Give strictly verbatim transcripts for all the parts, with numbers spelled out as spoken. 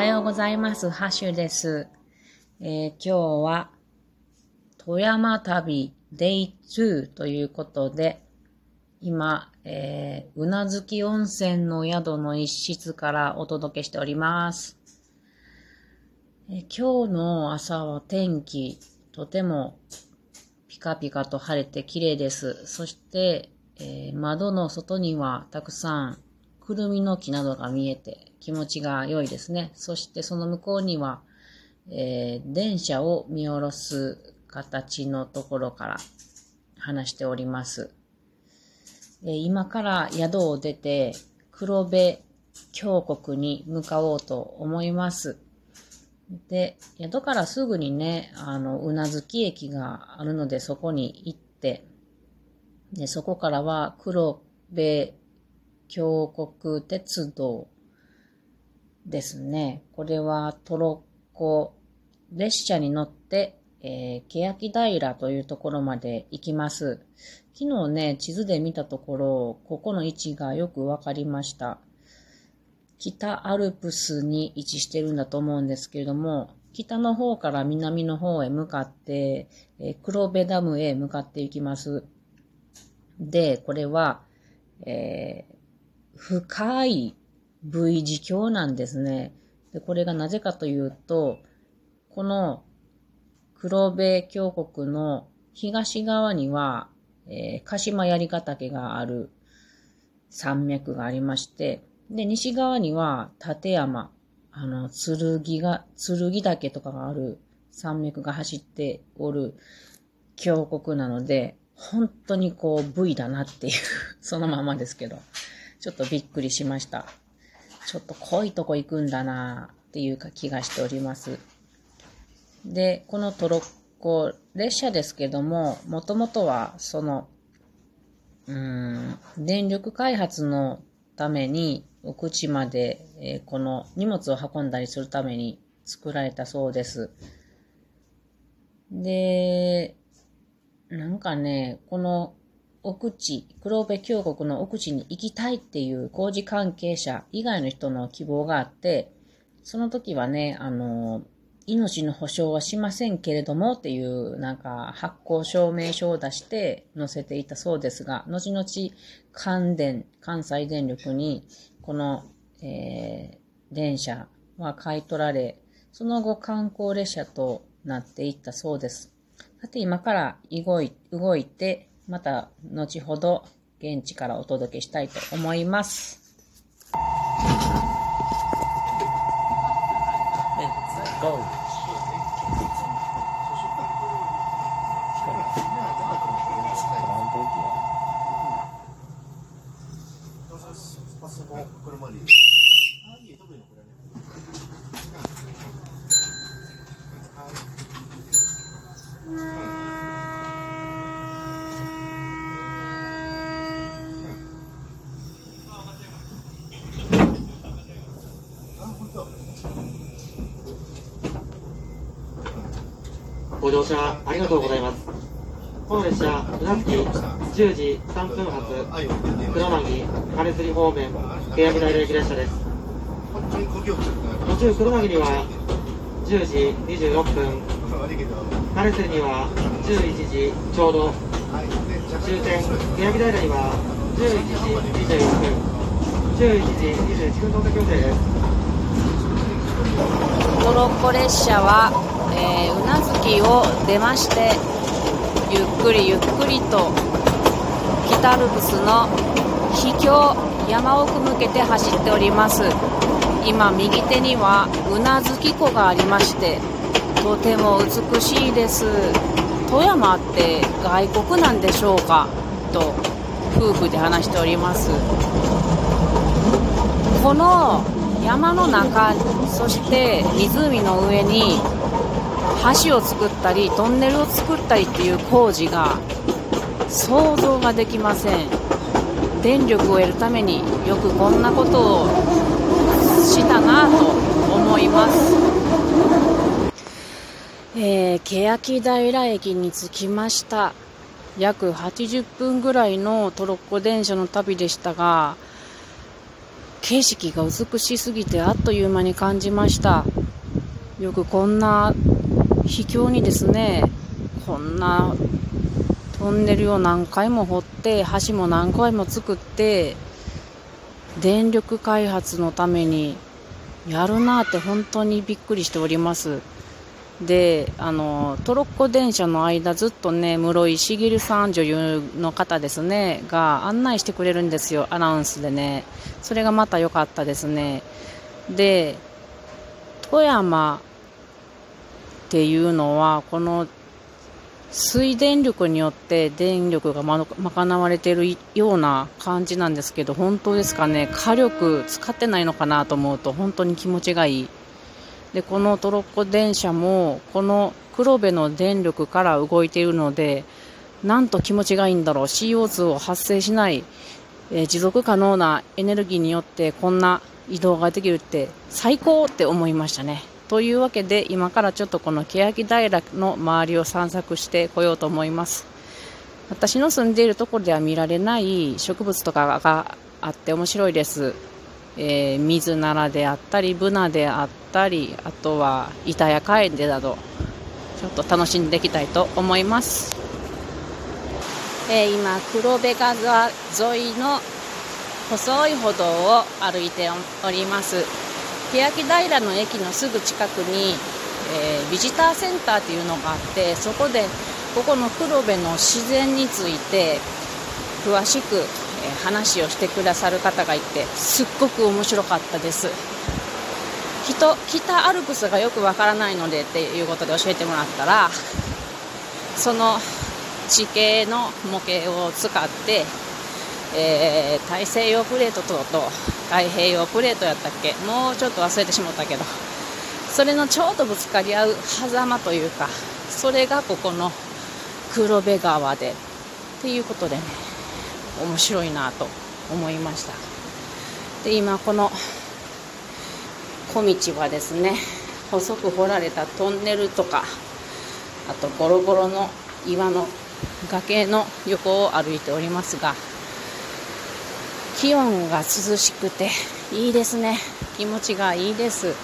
はようございます。ハッシュです。えー、今日は富山旅 デイツー ということで、今、えー、宇奈月温泉の宿の一室からお届けしております。えー、今日の朝は天気、とてもピカピカと晴れて綺麗です。そして、えー、窓の外にはたくさんくるみの木などが見えて、気持ちが良いですね。そしてその向こうには、えー、電車を見下ろす形のところから話しております。えー、今から宿を出て黒部峡谷に向かおうと思います。で、宿からすぐにね、あの宇奈月駅があるのでそこに行って、でそこからは黒部峡谷鉄道ですね。これはトロッコ列車に乗って、えー、欅平というところまで行きます。昨日ね、地図で見たところ、ここの位置がよくわかりました。北アルプスに位置してるんだと思うんですけれども、北の方から南の方へ向かって、えー、黒部ダムへ向かっていきます。で、これは、えー、深いV 字橋なんですね。で、これがなぜかというと、この黒部峡谷の東側には、えー、鹿島槍ヶ岳がある山脈がありまして、で、西側には立山、あの、剣が、剣岳とかがある山脈が走っておる峡谷なので、本当にこう V だなっていう、そのままですけど、ちょっとびっくりしました。ちょっと濃いとこ行くんだなっていうか気がしております。で、このトロッコ列車ですけども、もともとはその、うーん、電力開発のために奥地まで、えー、この荷物を運んだりするために作られたそうです。で、なんかね、この奥地、黒部峡谷の奥地に行きたいっていう工事関係者以外の人の希望があって、その時はね、あの、命の保証はしませんけれどもっていう、なんか発行証明書を出して載せていたそうですが、後々関電、関西電力にこの、えー、電車は買い取られ、その後観光列車となっていったそうです。さて今から動い、動いて、また後ほど現地からお届けしたいと思います。ご乗車ありがとうございます。この列車、宇奈月じゅうじさんぷん発、黒柳金摺方面欅平駅列車です。途中黒柳にはじゅうじにじゅうろっぷん、金摺にはじゅういちじちょうど、終点欅平にはじゅういちじにじゅうよんぷん、じゅういちじにじゅういちふん到着予定です。トロッコ列車はえー、宇奈月を出ましてゆっくりゆっくりと北アルプスの秘境山奥向けて走っております。今右手には宇奈月湖がありまして、とても美しいです。富山って外国なんでしょうかと夫婦で話しております。この山の中、そして湖の上に橋を作ったりトンネルを作ったりっていう工事が想像ができません。電力を得るためによくこんなことをしたなと思います。えー、欅平駅に着きました。約はちじゅっぷんぐらいのトロッコ電車の旅でしたが、景色が美しすぎてあっという間に感じました。よくこんな秘境にですね、こんなトンネルを何回も掘って橋も何回も作って電力開発のためにやるなって本当にびっくりしております。で、あのトロッコ電車の間ずっとね、室井滋さん、女優の方ですねが案内してくれるんですよ、アナウンスでね。それがまた良かったですね。で、富山っていうのはこの水電力によって電力がま賄われているような感じなんですけど、本当ですかね。火力使ってないのかなと思うと本当に気持ちがいい。で、このトロッコ電車もこの黒部の電力から動いているので、なんと気持ちがいいんだろう。 シーオーツー を発生しない、えー、持続可能なエネルギーによってこんな移動ができるって最高って思いましたね。というわけで、今からちょっとこの欅平の周りを散策してこようと思います。私の住んでいるところでは見られない植物とかがあって面白いです。えー、水ならであったりブナであったり、あとは板やカエデなど、ちょっと楽しんでいきたいと思います。えー、今黒部川沿いの細い歩道を歩いております。欅平の駅のすぐ近くに、えー、ビジターセンターというのがあって、そこでここの黒部の自然について詳しく話をしてくださる方がいて、すっごく面白かったです。人北アルプスがよくわからないのでっていうことで教えてもらったら、その地形の模型を使って、えー、大西洋プレートと太平洋プレートやったっけ、もうちょっと忘れてしまったけど、それのちょうどぶつかり合う狭間というか、それがここの黒部川でっていうことでね、面白いなと思いました。で、今この小道はですね、細く掘られたトンネルとか、あとゴロゴロの岩の崖の横を歩いておりますが、気温が涼しくていいですね。気持ちがいいです。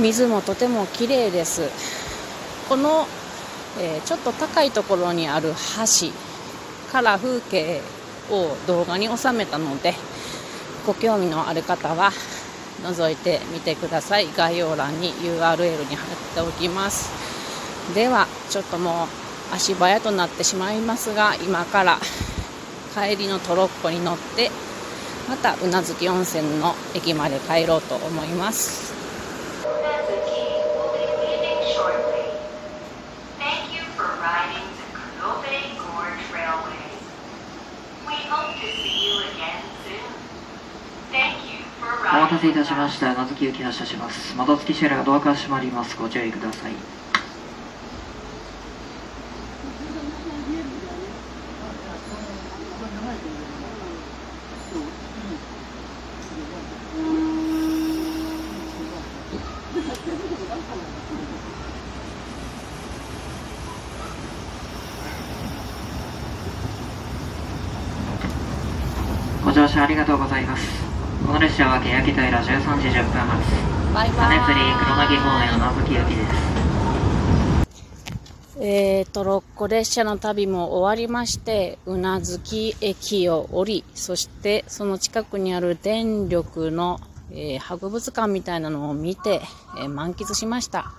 水もとてもきれいです。この、えー、ちょっと高いところにある橋から風景を動画に収めたので、ご興味のある方は覗いてみてください。概要欄に ユーアールエル に貼っておきます。では、ちょっともう足早となってしまいますが、今から帰りのトロッコに乗ってまた宇奈月温泉の駅まで帰ろうと思います。お待たせいたしました。宇奈月行き発車します。窓付き車両はドアから閉まります。ご注意ください。ご乗車ありがとうございます。この列車は欅平じゅうさんじじゅっぷん発、種釣り黒薙方面の宇奈月行きです。えー、トロッコ列車の旅も終わりまして、宇奈月駅を降り、そしてその近くにある電力の、えー、博物館みたいなのを見て、えー、満喫しました。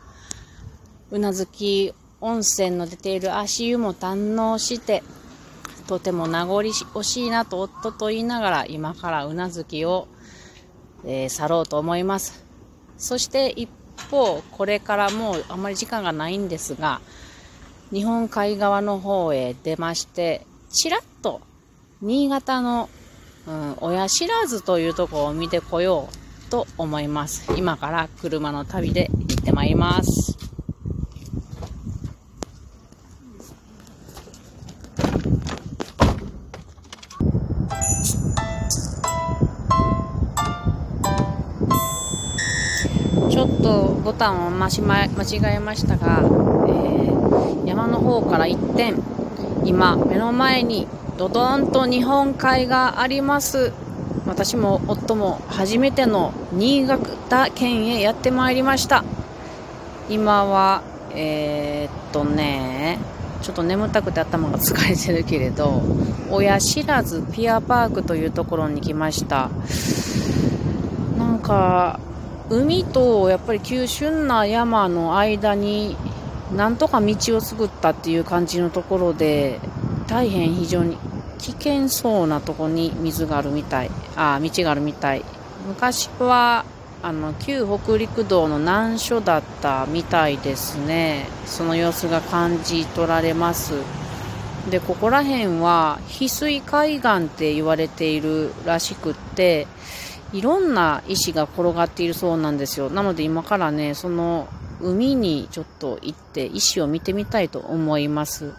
宇奈月温泉の出ている足湯も堪能して、とても名残惜しいなと夫と言いながら、今から宇奈月を、えー、去ろうと思います。そして一方、これからもうあまり時間がないんですが、日本海側の方へ出まして、ちらっと新潟の、うん、親知らずというところを見てこようと思います。今から車の旅で行ってまいります。ボタンを間違えましたが、えー、山の方から一転、今目の前にドドーンと日本海があります。私も夫も初めての新潟県へやってまいりました。今はえー、っとねちょっと眠たくて頭が疲れてるけれど、親知らずピアパークというところに来ました。なんか海とやっぱり急峻な山の間になんとか道を作ったっていう感じのところで、大変非常に危険そうなところに水があるみたい、あ、道があるみたい。昔はあの旧北陸道の難所だったみたいですね。その様子が感じ取られます。で、ここら辺は翡翠海岸って言われているらしくって、いろんな石が転がっているそうなんですよ。なので今からね、その海にちょっと行って石を見てみたいと思います。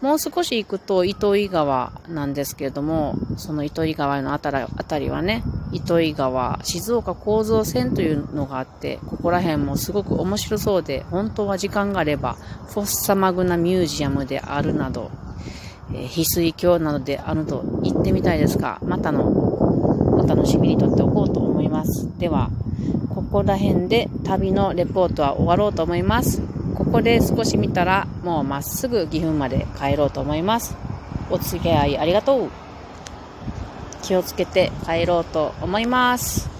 もう少し行くと糸魚川なんですけれども、その糸魚川のあたりはね、糸魚川静岡構造線というのがあって、ここら辺もすごく面白そうで、本当は時間があればフォッサマグナミュージアムであるなど、えー、翡翠峡などであると行ってみたいですが、またのお楽しみにとっておこうと思います。ではここら辺で旅のレポートは終わろうと思います。ここで少し見たらもうまっすぐ岐阜まで帰ろうと思います。お付き合いありがとう。気をつけて帰ろうと思います。